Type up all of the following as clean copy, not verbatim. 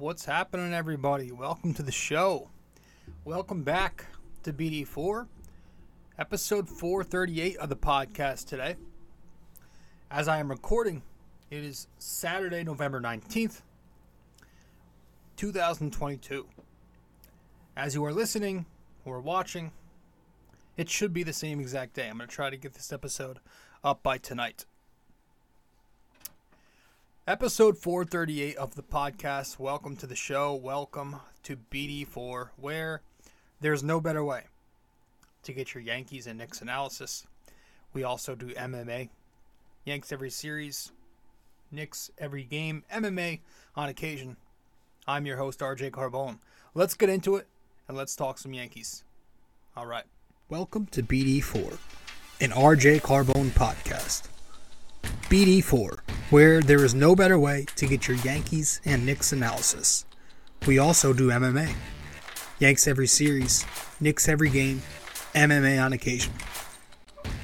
What's happening, everybody? Welcome to the show. Welcome back to BD4, episode 438 of the podcast today. As I am recording, it is Saturday, November 19th, 2022. As you are listening or watching, it should be the same exact day. I'm going to try to get this episode up by tonight. Episode 438 of the podcast. Welcome to the show. Welcome to BD4, where there's no better way to get your Yankees and Knicks analysis. We also do MMA. Yanks every series, Knicks every game, MMA on occasion. I'm your host, RJ Carbone. Let's get into it, and let's talk some Yankees. All right. Welcome to BD4, an RJ Carbone podcast. BD4, where there is no better way to get your Yankees and Knicks analysis. We also do MMA. Yanks every series, Knicks every game, MMA on occasion.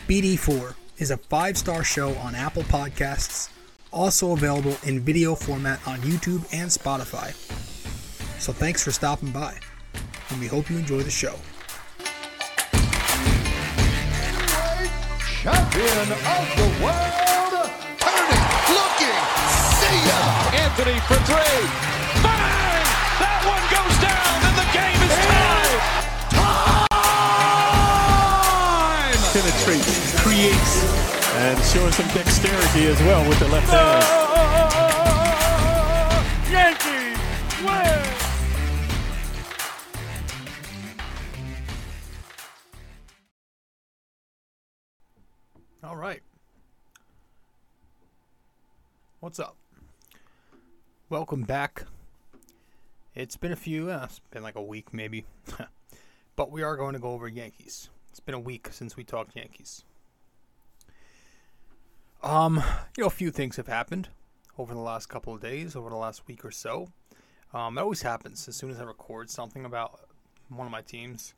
BD4 is a 5-star show on Apple Podcasts, also available in video format on YouTube and Spotify. So thanks for stopping by, and we hope you enjoy the show. Champion of the world! Anthony for three. Bang! That one goes down, and the game is tied. Time! Penetrates, creates, and showing some dexterity as well with the left hand. Yankees win! All right. What's up? Welcome back. It's been a few, it's been like a week maybe, but we are going to go over Yankees. It's been a week since we talked Yankees. A few things have happened over the last couple of days, over the last week or so. It always happens as soon as I record something about one of my teams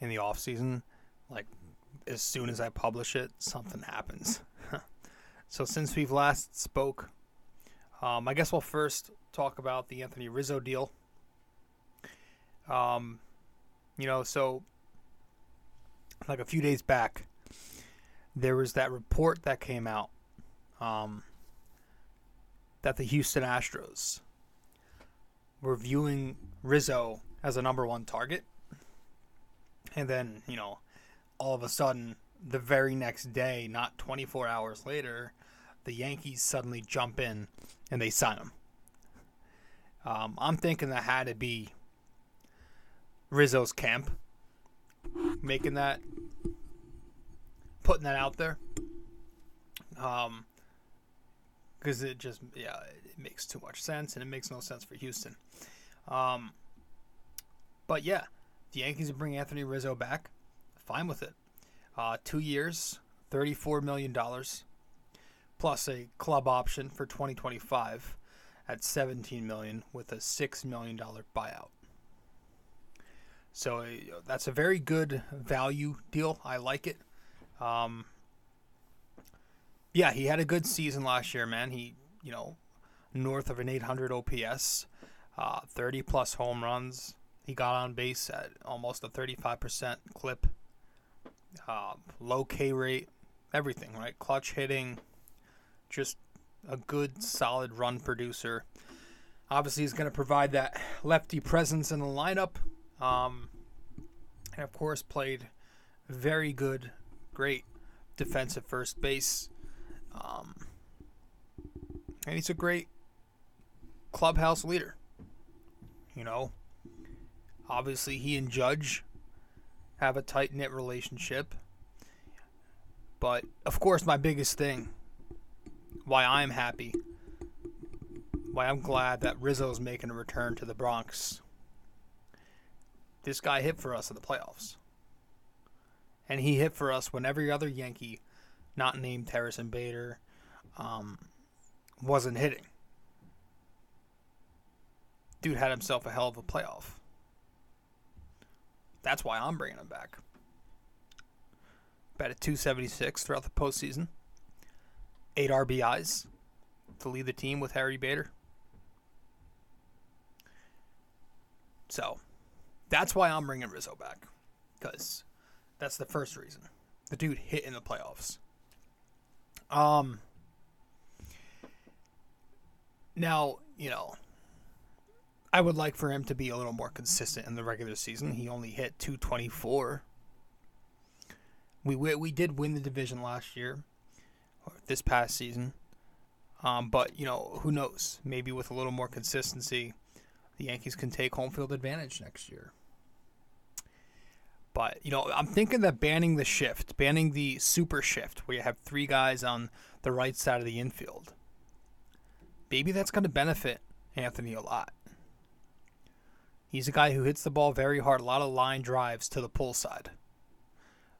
in the off season. Like as soon as I publish it, something happens. So since we've last spoke. I guess we'll first talk about the Anthony Rizzo deal. Like a few days back, there was that report that came out that the Houston Astros were viewing Rizzo as a number one target. And then, all of a sudden, the very next day, not 24 hours later, the Yankees suddenly jump in and they sign him. I'm thinking that had to be Rizzo's camp making that, putting that out there. Because it makes too much sense, and it makes no sense for Houston. The Yankees bring Anthony Rizzo back. Fine with it. 2 years, $34 million. Plus a club option for 2025 at $17 million with a $6 million buyout. So that's a very good value deal. I like it. He had a good season last year, man. He, north of an 800 OPS, 30-plus home runs. He got on base at almost a 35% clip. Low K rate. Everything, right? Clutch hitting. Just a good, solid run producer. Obviously, he's going to provide that lefty presence in the lineup. And, of course, played very good, great defense at first base. And he's a great clubhouse leader. Obviously, he and Judge have a tight-knit relationship. But, of course, my biggest thing, why I'm happy, why I'm glad that Rizzo's making a return to the Bronx. This guy hit for us in the playoffs. And he hit for us when every other Yankee, not named Harrison Bader, wasn't hitting. Dude had himself a hell of a playoff. That's why I'm bringing him back. Batted .276 throughout the postseason. 8 RBIs to lead the team with Harry Bader. So that's why I'm bringing Rizzo back, because that's the first reason. The dude hit in the playoffs. Now, you know, I would like for him to be a little more consistent in the regular season. He only hit .224. We did win the division last year, or this past season. But, you know, who knows? Maybe with a little more consistency, the Yankees can take home field advantage next year. But, you know, I'm thinking that banning the super shift, where you have three guys on the right side of the infield, maybe that's going to benefit Anthony a lot. He's a guy who hits the ball very hard, a lot of line drives to the pull side.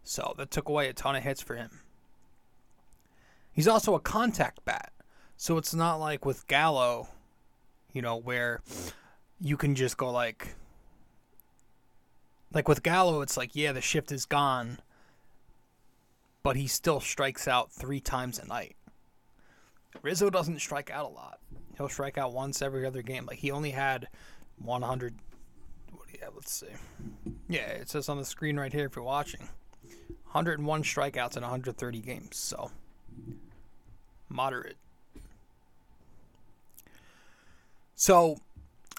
So that took away a ton of hits for him. He's also a contact bat. So it's not like with Gallo, you know, where you can just go like with Gallo, it's like, yeah, the shift is gone, but he still strikes out 3 times a night. Rizzo doesn't strike out a lot. He'll strike out once every other game. Like, he only had 100. What do you have? Let's see. Yeah, it says on the screen right here if you're watching. 101 strikeouts in 130 games. So, moderate. So,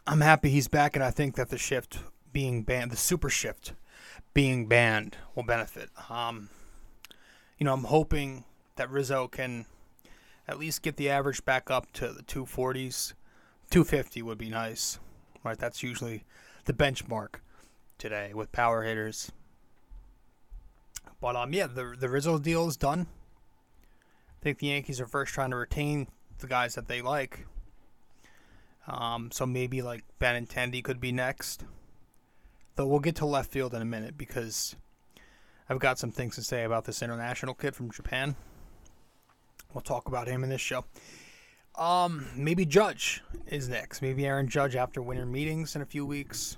I'm happy he's back, and I think that the shift being banned, the super shift being banned, will benefit. You know, I'm hoping that Rizzo can at least get the average back up to the 240s. 250 would be nice. Right, that's usually the benchmark today with power hitters. But, yeah, the Rizzo deal is done. I think the Yankees are first trying to retain the guys that they like. So maybe like Benintendi could be next. Though we'll get to left field in a minute, because I've got some things to say about this international kid from Japan. We'll talk about him in this show. Maybe Judge is next. Maybe Aaron Judge after winter meetings in a few weeks.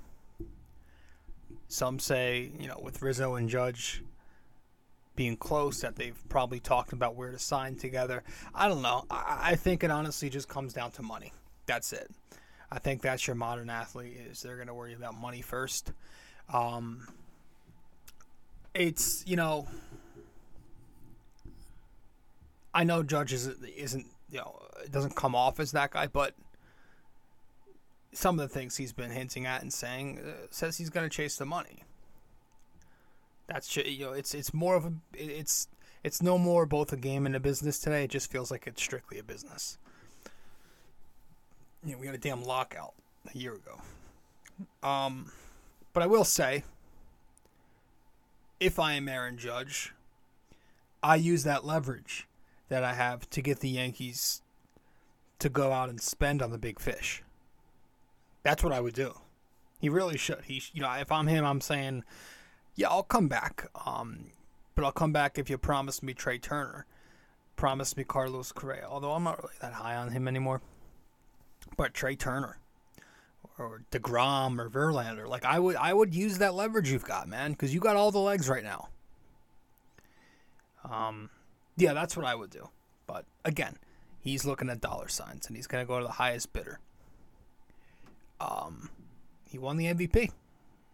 Some say, you know, with Rizzo and Judge being close, that they've probably talked about where to sign together. I don't know. I think it honestly just comes down to money. That's it. I think that's your modern athlete, is they're going to worry about money first. It's, you know, I know Judge isn't, you know, it doesn't come off as that guy, but some of the things he's been hinting at and saying says he's going to chase the money. That's, you know, it's more of a, it's no more both a game and a business today. It just feels like it's strictly a business. You know, we had a damn lockout a year ago. But I will say, if I am Aaron Judge, I use that leverage that I have to get the Yankees to go out and spend on the big fish. That's what I would do. He really should. He, you know, if I'm him, I'm saying, yeah, I'll come back. But I'll come back if you promise me Trey Turner, promise me Carlos Correa. Although I'm not really that high on him anymore. But Trey Turner or DeGrom or Verlander, like I would use that leverage you've got, man, because you got all the legs right now. Yeah, that's what I would do. But again, he's looking at dollar signs, and he's going to go to the highest bidder. He won the MVP,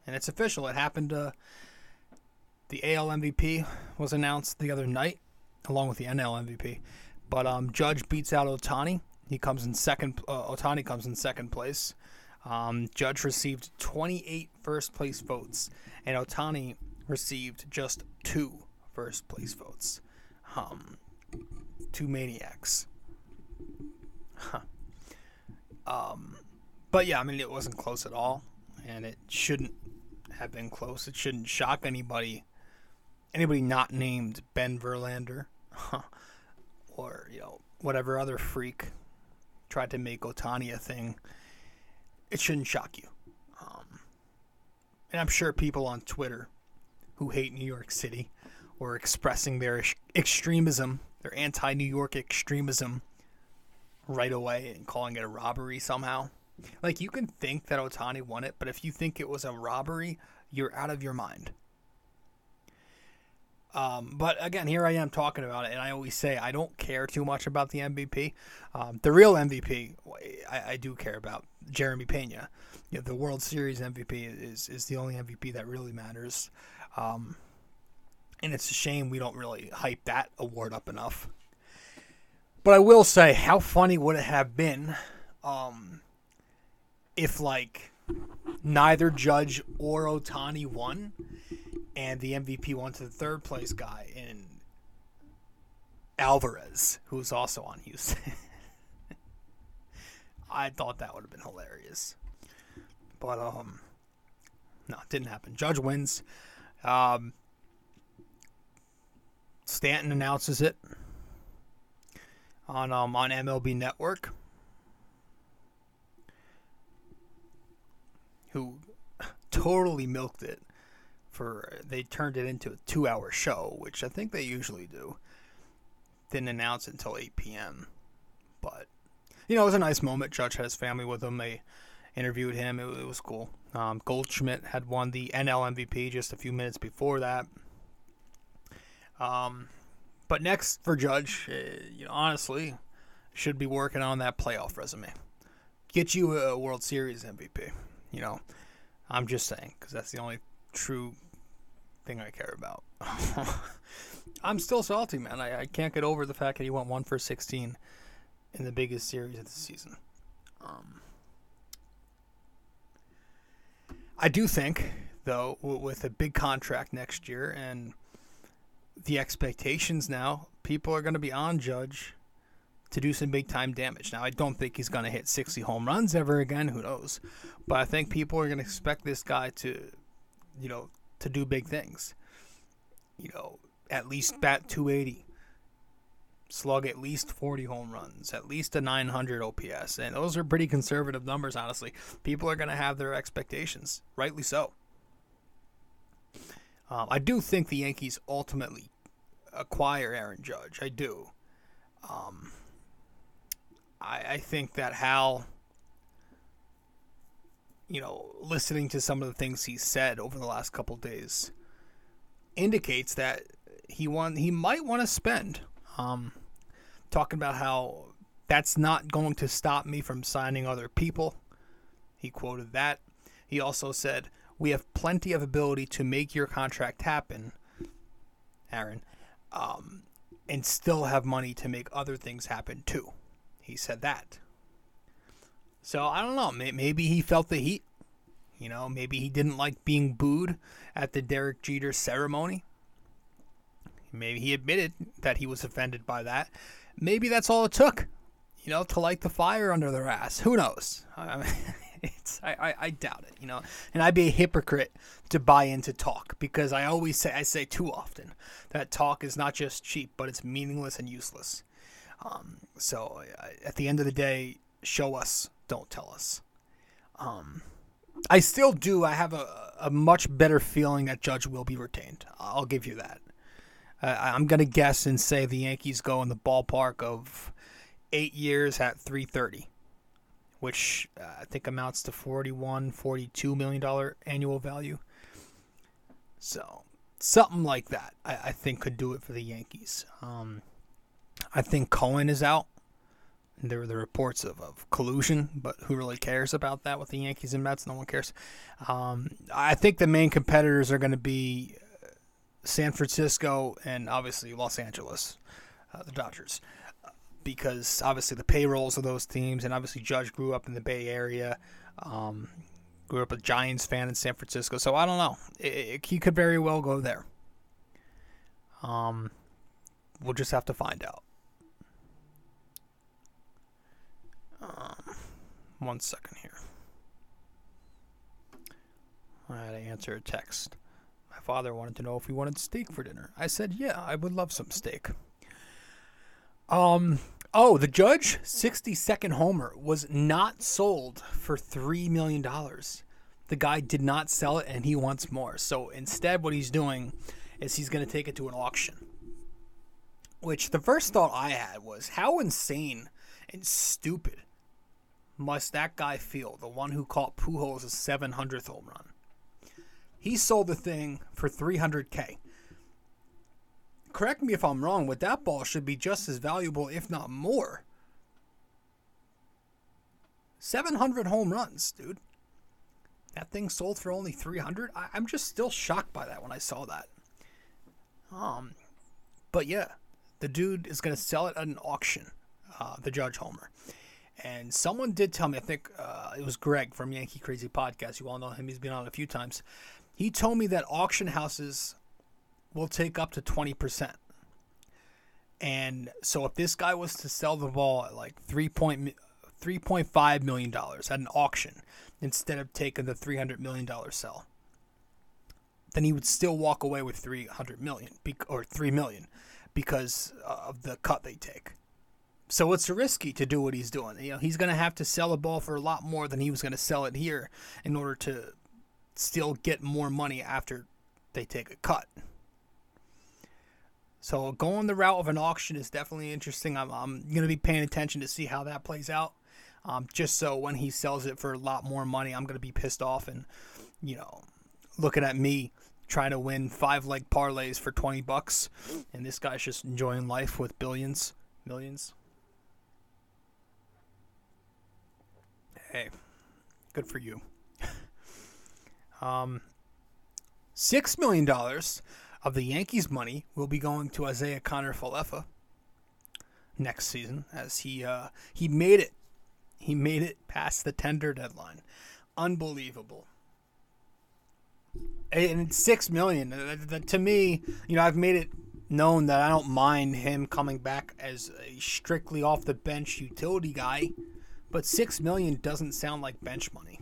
and it's official. It happened. The AL MVP was announced the other night, along with the NL MVP. But Judge beats out Ohtani. He comes in second. Ohtani comes in second place. Judge received 28 first place votes, and Ohtani received just 2 first place votes. 2 maniacs. Huh. But yeah, I mean, it wasn't close at all, and it shouldn't have been close. It shouldn't shock anybody not named Ben Verlander, or, you know, whatever other freak tried to make Ohtani a thing. It shouldn't shock you. And I'm sure people on Twitter who hate New York City or expressing their extremism, their anti-New York extremism right away and calling it a robbery somehow. Like, you can think that Ohtani won it, but if you think it was a robbery, you're out of your mind. But again, here I am talking about it, and I always say I don't care too much about the MVP. The real MVP, I do care about, Jeremy Pena. You know, the World Series MVP is the only MVP that really matters. And it's a shame we don't really hype that award up enough. But I will say, how funny would it have been if, like, neither Judge or Ohtani won, and the MVP went to the third place guy in Alvarez, who's also on Houston. I thought that would have been hilarious. But, no, it didn't happen. Judge wins. Stanton announces it on MLB Network. Who totally milked it. They turned it into a 2-hour show, which I think they usually do. Didn't announce it until 8 p.m. But, you know, it was a nice moment. Judge had his family with him. They interviewed him. It was cool. Goldschmidt had won the NL MVP just a few minutes before that. But next for Judge, you know, honestly, should be working on that playoff resume. Get you a World Series MVP. You know, I'm just saying, because that's the only true thing I care about. I'm still salty, man. I can't get over the fact that he went 1-for-16 in the biggest series of the season. I do think, though, with a big contract next year and the expectations now, people are going to be on Judge to do some big-time damage. Now, I don't think he's going to hit 60 home runs ever again. Who knows? But I think people are going to expect this guy to, you know, to do big things. You know, at least bat 280, slug at least 40 home runs, at least a 900 OPS. And those are pretty conservative numbers, honestly. People are going to have their expectations, rightly so. I do think the Yankees ultimately acquire Aaron Judge. I do. I think that Hal, you know, listening to some of the things he said over the last couple of days, indicates that he might want to spend. Talking about how that's not going to stop me from signing other people. He quoted that. He also said, "We have plenty of ability to make your contract happen, Aaron, and still have money to make other things happen too." He said that. So, I don't know. Maybe he felt the heat. You know, maybe he didn't like being booed at the Derek Jeter ceremony. Maybe he admitted that he was offended by that. Maybe that's all it took, you know, to light the fire under their ass. Who knows? I mean, I doubt it, you know. And I'd be a hypocrite to buy into talk, because I always say, I say too often, that talk is not just cheap, but it's meaningless and useless. So, at the end of the day, show us. Don't tell us. I still do. I have a much better feeling that Judge will be retained. I'll give you that. I'm going to guess and say the Yankees go in the ballpark of 8 years at $330, which I think amounts to $41, $42 million annual value. So something like that, I think, could do it for the Yankees. I think Cohen is out. There were the reports of collusion, but who really cares about that with the Yankees and Mets? No one cares. I think the main competitors are going to be San Francisco and obviously Los Angeles, the Dodgers, because obviously the payrolls of those teams, and obviously Judge grew up in the Bay Area, grew up a Giants fan in San Francisco. So I don't know. He could very well go there. We'll just have to find out. One second here. I had to answer a text. My father wanted to know if we wanted steak for dinner. I said, yeah, I would love some steak. Oh, the Judge 62nd homer was not sold for $3 million. The guy did not sell it, and he wants more. So instead what he's doing is he's going to take it to an auction. Which the first thought I had was, how insane and stupid must that guy feel, the one who caught Pujols' 700th home run? He sold the thing for $300K. correct me if I'm wrong, but that ball should be just as valuable, if not more. 700 home runs, dude. That thing sold for only 300. I'm just still shocked by that when I saw that. But yeah, the dude is going to sell it at an auction, the Judge homer. And someone did tell me, I think it was Greg from Yankee Crazy Podcast. You all know him. He's been on a few times. He told me that auction houses will take up to 20%. And so if this guy was to sell the ball at like $3.5 million at an auction instead of taking the $300 million sell, then he would still walk away with $3 million because of the cut they take. So it's risky to do what he's doing. You know, he's going to have to sell the ball for a lot more than he was going to sell it here in order to still get more money after they take a cut. So going the route of an auction is definitely interesting. I'm going to be paying attention to see how that plays out. Just so when he sells it for a lot more money, I'm going to be pissed off and, you know, looking at me trying to win 5-leg parlays for $20, and this guy's just enjoying life with millions. Hey, good for you. $6 million of the Yankees' money will be going to Isaiah Connor-Falefa next season, as he made it. He made it past the tender deadline. Unbelievable. And it's $6 million. To me, you know, I've made it known that I don't mind him coming back as a strictly off-the-bench utility guy, but $6 million doesn't sound like bench money.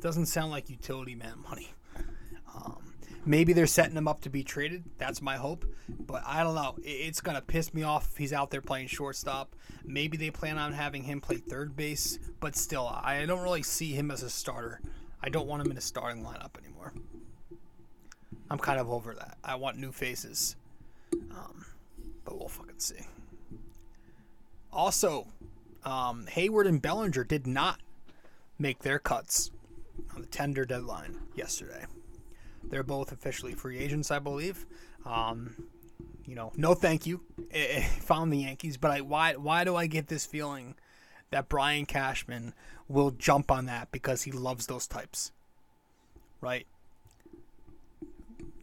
Doesn't sound like utility man money. Maybe they're setting him up to be traded. That's my hope. But I don't know. It's going to piss me off if he's out there playing shortstop. Maybe they plan on having him play third base. But still, I don't really see him as a starter. I don't want him in a starting lineup anymore. I'm kind of over that. I want new faces. But we'll fucking see. Also, Hayward and Bellinger did not make their cuts on the tender deadline yesterday. They're both officially free agents, I believe. You know, no thank you if I'm the Yankees. But why do I get this feeling that Brian Cashman will jump on that because he loves those types, right?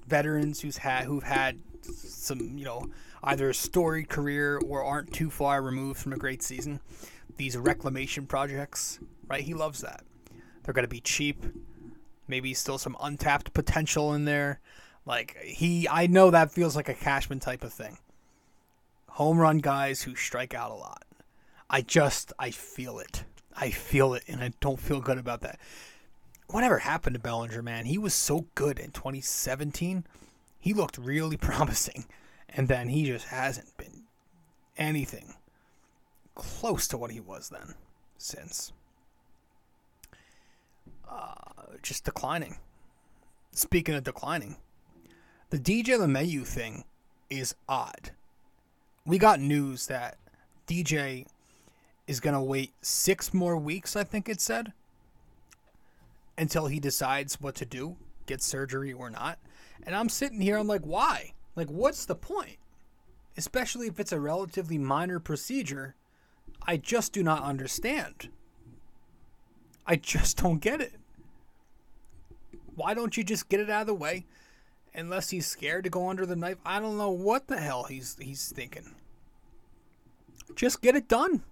Veterans who've had some, you know, either a storied career or aren't too far removed from a great season. These reclamation projects, right? He loves that. They're going to be cheap. Maybe still some untapped potential in there. Like, I know that feels like a Cashman type of thing. Home run guys who strike out a lot. I feel it. I feel it, and I don't feel good about that. Whatever happened to Bellinger, man? He was so good in 2017. He looked really promising, and then he just hasn't been anything close to what he was then since. Just declining. Speaking of declining, the DJ LeMayu thing is odd. We got news that DJ is going to wait 6 more weeks, I think it said, until he decides what to do, get surgery or not. And I'm sitting here, I'm like, why? Like, what's the point? Especially if it's a relatively minor procedure. I just do not understand. I just don't get it. Why don't you just get it out of the way? Unless he's scared to go under the knife. I don't know what the hell he's thinking. Just get it done.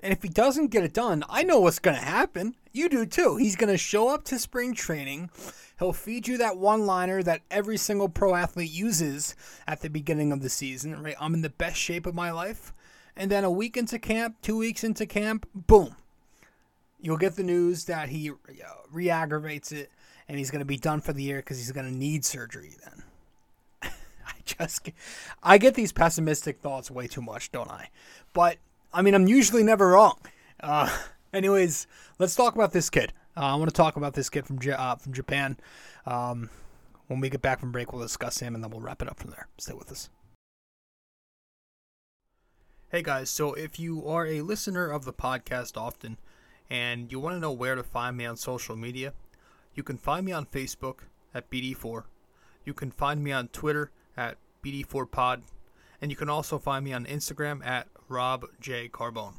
And if he doesn't get it done, I know what's going to happen. You do too. He's going to show up to spring training. He'll feed you that one-liner that every single pro athlete uses at the beginning of the season, right? I'm in the best shape of my life. And then a week into camp, 2 weeks into camp, boom. You'll get the news that he re-aggravates it and he's going to be done for the year because he's going to need surgery then. I get these pessimistic thoughts way too much, don't I? But, I mean, I'm usually never wrong. Anyways, let's talk about this kid. I want to talk about this kid from Japan. When we get back from break, we'll discuss him and then we'll wrap it up from there. Stay with us. Hey guys, so if you are a listener of the podcast often, and you want to know where to find me on social media, you can find me on Facebook at BD4. You can find me on Twitter at BD4Pod, and you can also find me on Instagram at RobJCarbone.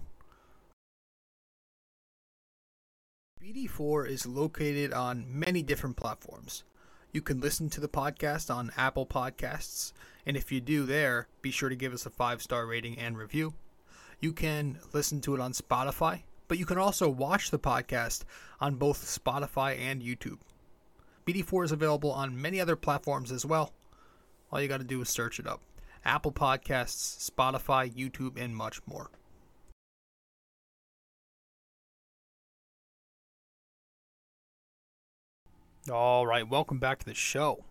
BD4 is located on many different platforms. You can listen to the podcast on Apple Podcasts, and if you do there, be sure to give us a 5-star rating and review. You can listen to it on Spotify, but you can also watch the podcast on both Spotify and YouTube. BD4 is available on many other platforms as well. All you got to do is search it up. Apple Podcasts, Spotify, YouTube, and much more. All right, welcome back to the show.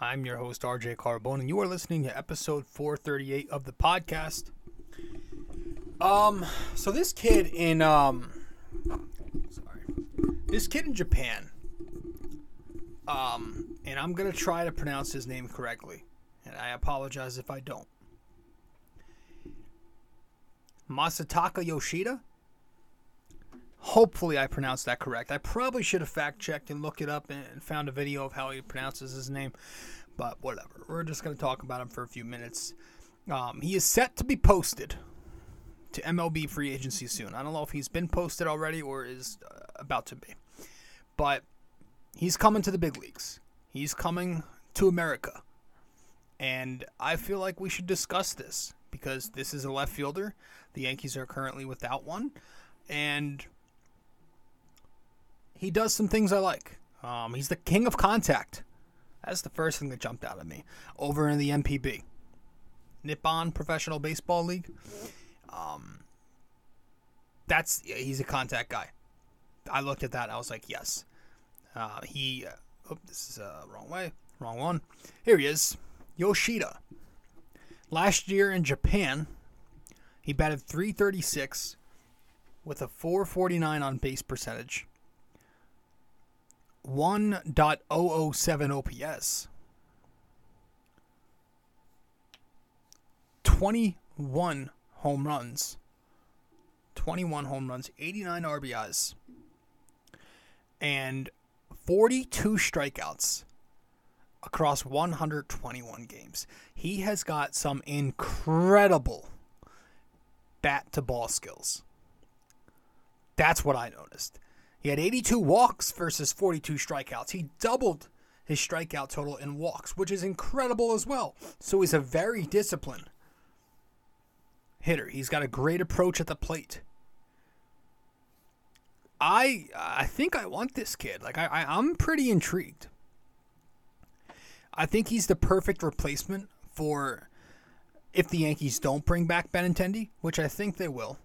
I'm your host, RJ Carbone, and you are listening to episode 438 of the podcast. So this kid in, Japan, and I'm going to try to pronounce his name correctly, and I apologize if I don't. Masataka Yoshida? Hopefully I pronounced that correct. I probably should have fact-checked and looked it up and found a video of how he pronounces his name. But whatever. We're just going to talk about him for a few minutes. He is set to be posted to MLB free agency soon. I don't know if he's been posted already or is about to be. But he's coming to the big leagues. He's coming to America. And I feel like we should discuss this, because this is a left fielder. The Yankees are currently without one. And he does some things I like. He's the king of contact. That's the first thing that jumped out at me. Over in the NPB, Nippon Professional Baseball League. He's a contact guy. I looked at that. I was like, yes. This is wrong way. Wrong one. Here he is. Yoshida. Last year in Japan, he batted .336 with a .449 on base percentage. 1.007 OPS, 21 home runs, 89 RBIs, and 42 strikeouts across 121 games. He has got some incredible bat-to-ball skills. That's what I noticed. He had 82 walks versus 42 strikeouts. He doubled his strikeout total in walks, which is incredible as well. So he's a very disciplined hitter. He's got a great approach at the plate. I think I want this kid. Like I'm pretty intrigued. I think he's the perfect replacement for if the Yankees don't bring back Benintendi, which I think they will.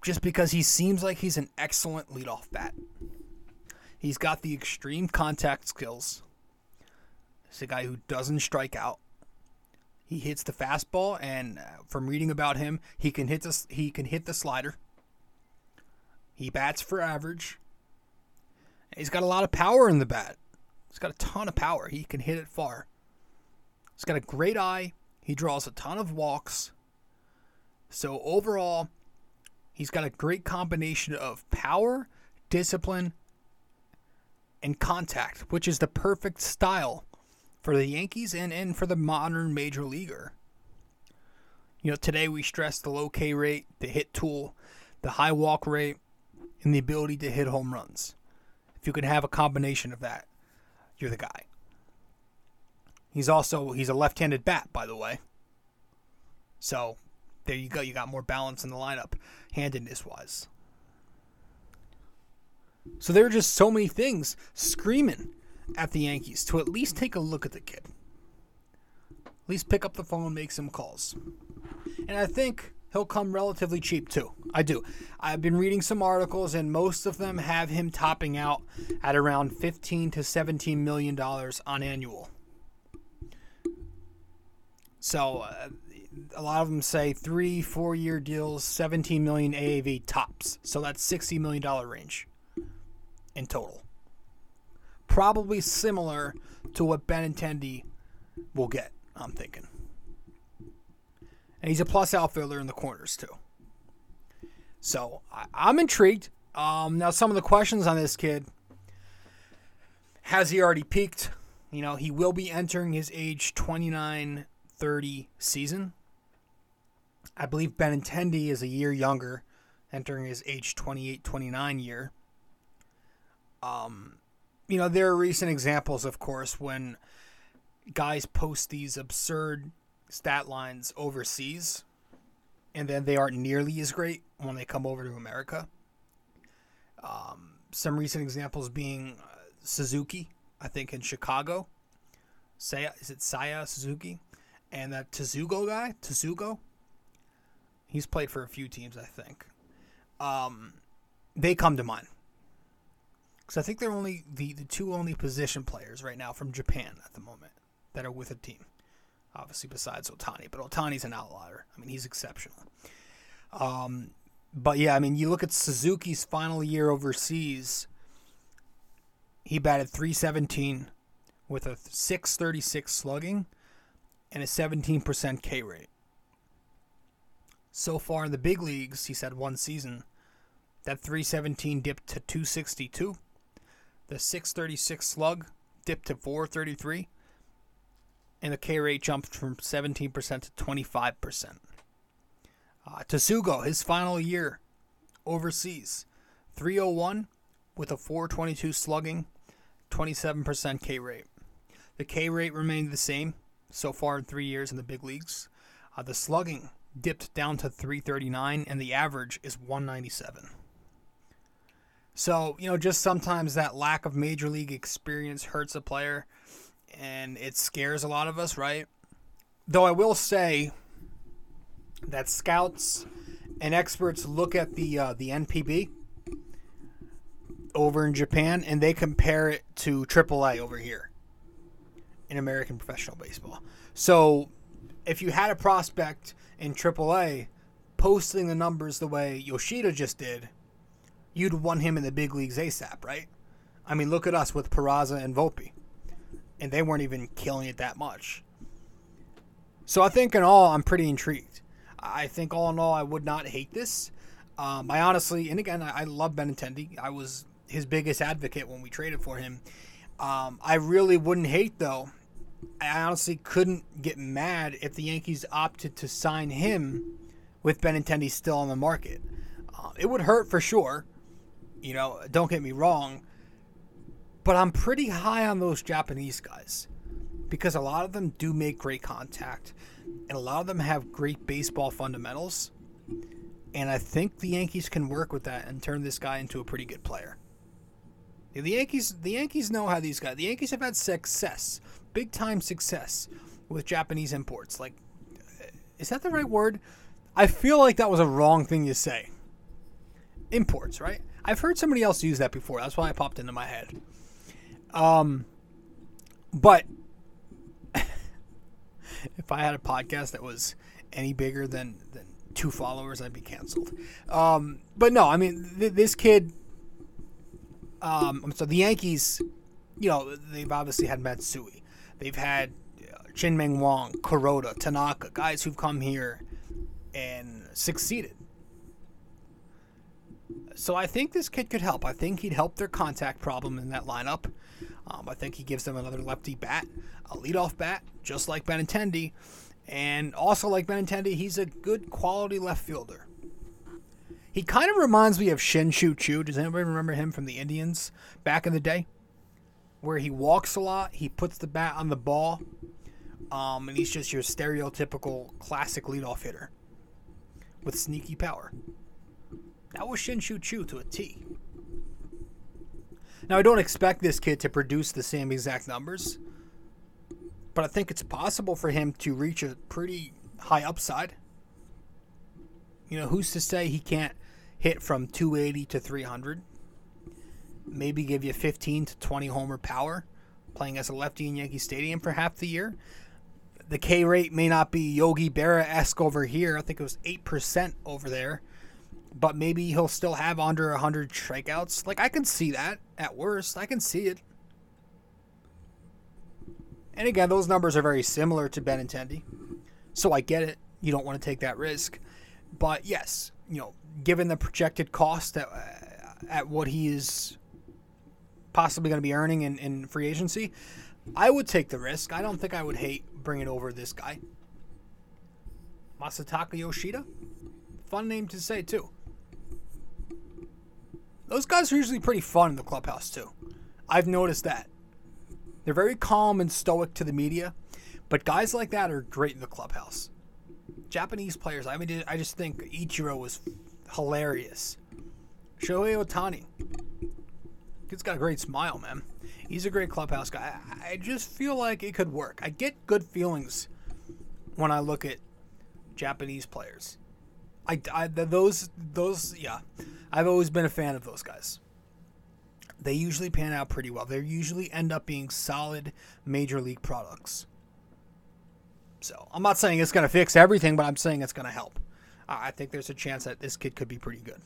Just because he seems like he's an excellent leadoff bat. He's got the extreme contact skills. He's a guy who doesn't strike out. He hits the fastball, and from reading about him, he can hit the slider. He bats for average. And he's got a lot of power in the bat. He's got a ton of power. He can hit it far. He's got a great eye. He draws a ton of walks. So overall, he's got a great combination of power, discipline, and contact, which is the perfect style for the Yankees and for the modern major leaguer. You know, today we stress the low K rate, the hit tool, the high walk rate, and the ability to hit home runs. If you can have a combination of that, you're the guy. He's a left-handed bat, by the way. So there you go. You got more balance in the lineup, handedness-wise. So there are just so many things screaming at the Yankees to at least take a look at the kid. At least pick up the phone and make some calls. And I think he'll come relatively cheap, too. I do. I've been reading some articles, and most of them have him topping out at around $15 to $17 million on annual. So a lot of them say 3-4 year deals, $17 million AAV tops. So that's $60 million range in total. Probably similar to what Benintendi will get, I'm thinking. And he's a plus outfielder in the corners too. So I'm intrigued. Now some of the questions on this kid. Has he already peaked? You know, he will be entering his age 29-30 season. I believe Benintendi is a year younger, entering his age 28-29 year. You know, there are recent examples, of course, when guys post these absurd stat lines overseas, and then they aren't nearly as great when they come over to America. Some recent examples being Suzuki, I think, in Chicago. Saya Suzuki? And that Tsutsugo guy, Tsutsugo. He's played for a few teams, I think. They come to mind. Because I think they're only the two only position players right now from Japan at the moment that are with a team. Obviously, besides Ohtani. But Ohtani's an outlier. I mean, he's exceptional. But, yeah, I mean, you look at Suzuki's final year overseas. He batted .317 with a .636 slugging and a 17% K rate. So far in the big leagues, he's had one season. That .317 dipped to .262. The .636 slug dipped to .433. And the K rate jumped from 17% to 25%. Tsutsugo, his final year overseas, .301 with a .422 slugging, 27% K rate. The K rate remained the same so far in 3 years in the big leagues. The slugging dipped down to .339, and the average is .197. So, you know, just sometimes that lack of major league experience hurts a player, and it scares a lot of us, right? Though I will say that scouts and experts look at the NPB over in Japan, and they compare it to AAA over here in American professional baseball. So if you had a prospect in AAA posting the numbers the way Yoshida just did, you'd want him in the big leagues ASAP, right? I mean, look at us with Peraza and Volpe, and they weren't even killing it that much. So I think in all, I'm pretty intrigued. I think all in all, I would not hate this. I honestly, and again, I love Benintendi. I was his biggest advocate when we traded for him. I really wouldn't hate, though. I honestly couldn't get mad if the Yankees opted to sign him with Benintendi still on the market. It would hurt for sure. You know, don't get me wrong. But I'm pretty high on those Japanese guys because a lot of them do make great contact and a lot of them have great baseball fundamentals. And I think the Yankees can work with that and turn this guy into a pretty good player. The Yankees know how these guys. The Yankees have had success, big time success, with Japanese imports. Like, is that the right word? I feel like that was a wrong thing to say. Imports, right? I've heard somebody else use that before. That's why it popped into my head. But if I had a podcast that was any bigger than 2 followers, I'd be canceled. But no, I mean this kid. So the Yankees, you know, they've obviously had Matsui, they've had Chin Ming Wong, Kuroda, Tanaka, guys who've come here and succeeded. So I think this kid could help. I think he'd help their contact problem in that lineup. I think he gives them another lefty bat, a leadoff bat, just like Benintendi. And also like Benintendi, he's a good quality left fielder. He kind of reminds me of Shin-Soo Choo. Does anybody remember him from the Indians back in the day? Where he walks a lot, he puts the bat on the ball, and he's just your stereotypical classic leadoff hitter with sneaky power. That was Shin-Soo Choo to a T. Now, I don't expect this kid to produce the same exact numbers, but I think it's possible for him to reach a pretty high upside. You know, who's to say he can't hit from 280 to 300? Maybe give you 15 to 20 homer power, playing as a lefty in Yankee Stadium for half the year. The K rate may not be Yogi Berra-esque over here. I think it was 8% over there. But maybe he'll still have under 100 strikeouts. Like, I can see that at worst. I can see it. And again, those numbers are very similar to Benintendi. So I get it. You don't want to take that risk. But yes, you know, given the projected cost at what he is possibly going to be earning in free agency, I would take the risk. I don't think I would hate bringing over this guy. Masataka Yoshida? Fun name to say, too. Those guys are usually pretty fun in the clubhouse, too. I've noticed that. They're very calm and stoic to the media, but guys like that are great in the clubhouse. Japanese players, I mean, I just think Ichiro was hilarious. Shohei Ohtani. He's got a great smile, man. He's a great clubhouse guy. I just feel like it could work. I get good feelings when I look at Japanese players. I've always been a fan of those guys. They usually pan out pretty well. They usually end up being solid major league products. So I'm not saying it's going to fix everything, but I'm saying it's going to help. I think there's a chance that this kid could be pretty good.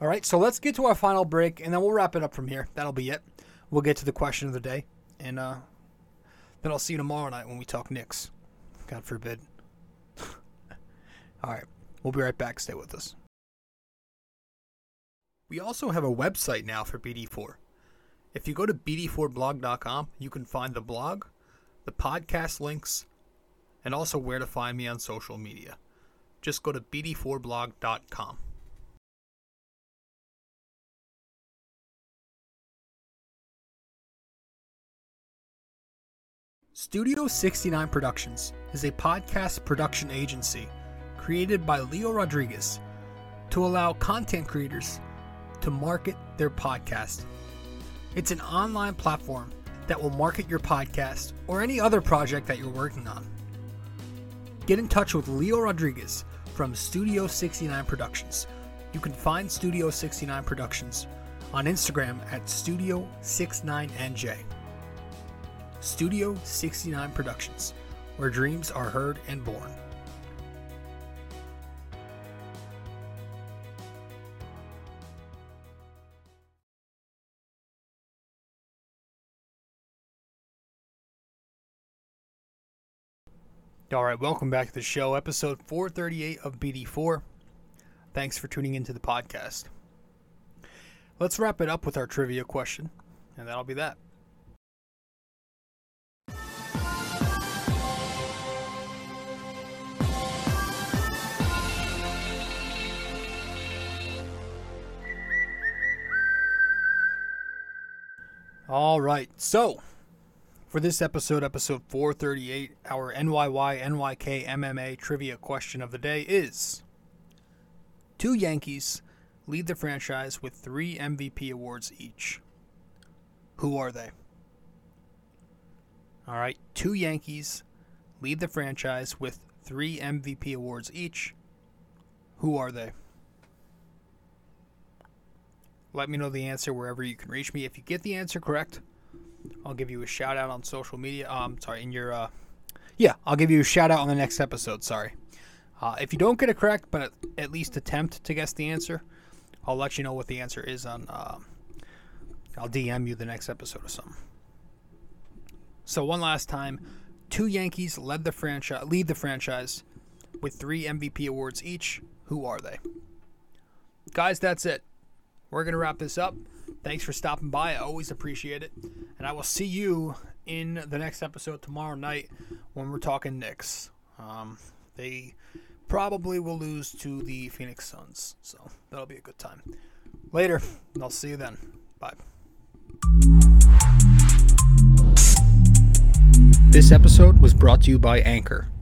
All right, so let's get to our final break, and then we'll wrap it up from here. That'll be it. We'll get to the question of the day, and then I'll see you tomorrow night when we talk Knicks. God forbid. All right, we'll be right back. Stay with us. We also have a website now for BD4. If you go to bd4blog.com, you can find the blog, the podcast links, and also where to find me on social media. Just go to bd4blog.com. Studio 69 Productions is a podcast production agency created by Leo Rodriguez to allow content creators to market their podcast. It's an online platform that will market your podcast or any other project that you're working on. Get in touch with Leo Rodriguez from Studio 69 Productions. You can find Studio 69 Productions on Instagram at Studio69NJ. Studio 69 Productions, where dreams are heard and born. All right, welcome back to the show, episode 438 of BD4. Thanks for tuning into the podcast. Let's wrap it up with our trivia question, and that'll be that. All right, so for this episode, episode 438, our NYY, NYK, MMA trivia question of the day is: two Yankees lead the franchise with 3 MVP awards each. Who are they? All right, two Yankees lead the franchise with 3 MVP awards each. Who are they? Let me know the answer wherever you can reach me. If you get the answer correct, I'll give you a shout out on social media. I'll give you a shout out on the next episode. If you don't get it correct, but at least attempt to guess the answer, I'll let you know what the answer is on. I'll DM you the next episode or something. So one last time, two Yankees lead the franchise with 3 MVP awards each. Who are they? Guys, that's it. We're going to wrap this up. Thanks for stopping by. I always appreciate it. And I will see you in the next episode tomorrow night when we're talking Knicks. They probably will lose to the Phoenix Suns. So that'll be a good time. Later. And I'll see you then. Bye. This episode was brought to you by Anchor.